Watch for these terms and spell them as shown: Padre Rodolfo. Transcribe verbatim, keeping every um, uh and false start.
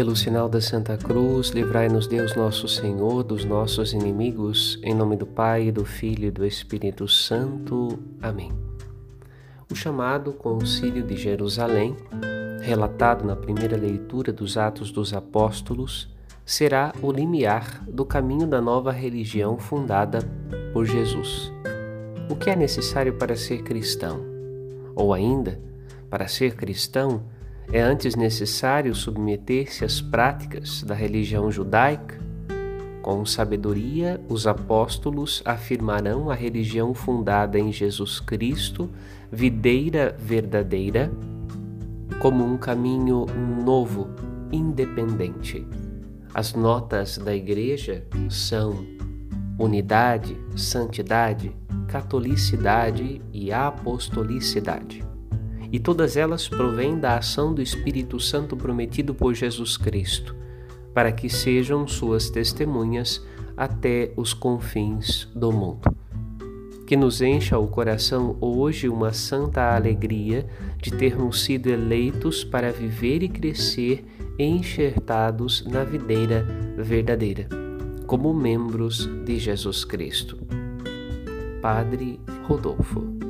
Pelo sinal da Santa Cruz, livrai-nos Deus nosso Senhor dos nossos inimigos, em nome do Pai, do Filho e do Espírito Santo. Amém. O chamado Concílio de Jerusalém, relatado na primeira leitura dos Atos dos Apóstolos, será o limiar do caminho da nova religião fundada por Jesus. O que é necessário para ser cristão? Ou ainda, para ser cristão, é antes necessário submeter-se às práticas da religião judaica? Com sabedoria, os apóstolos afirmarão a religião fundada em Jesus Cristo, videira verdadeira, como um caminho novo, independente. As notas da Igreja são unidade, santidade, catolicidade e apostolicidade. E todas elas provêm da ação do Espírito Santo prometido por Jesus Cristo, para que sejam suas testemunhas até os confins do mundo. Que nos encha o coração hoje uma santa alegria de termos sido eleitos para viver e crescer enxertados na videira verdadeira, como membros de Jesus Cristo. Padre Rodolfo.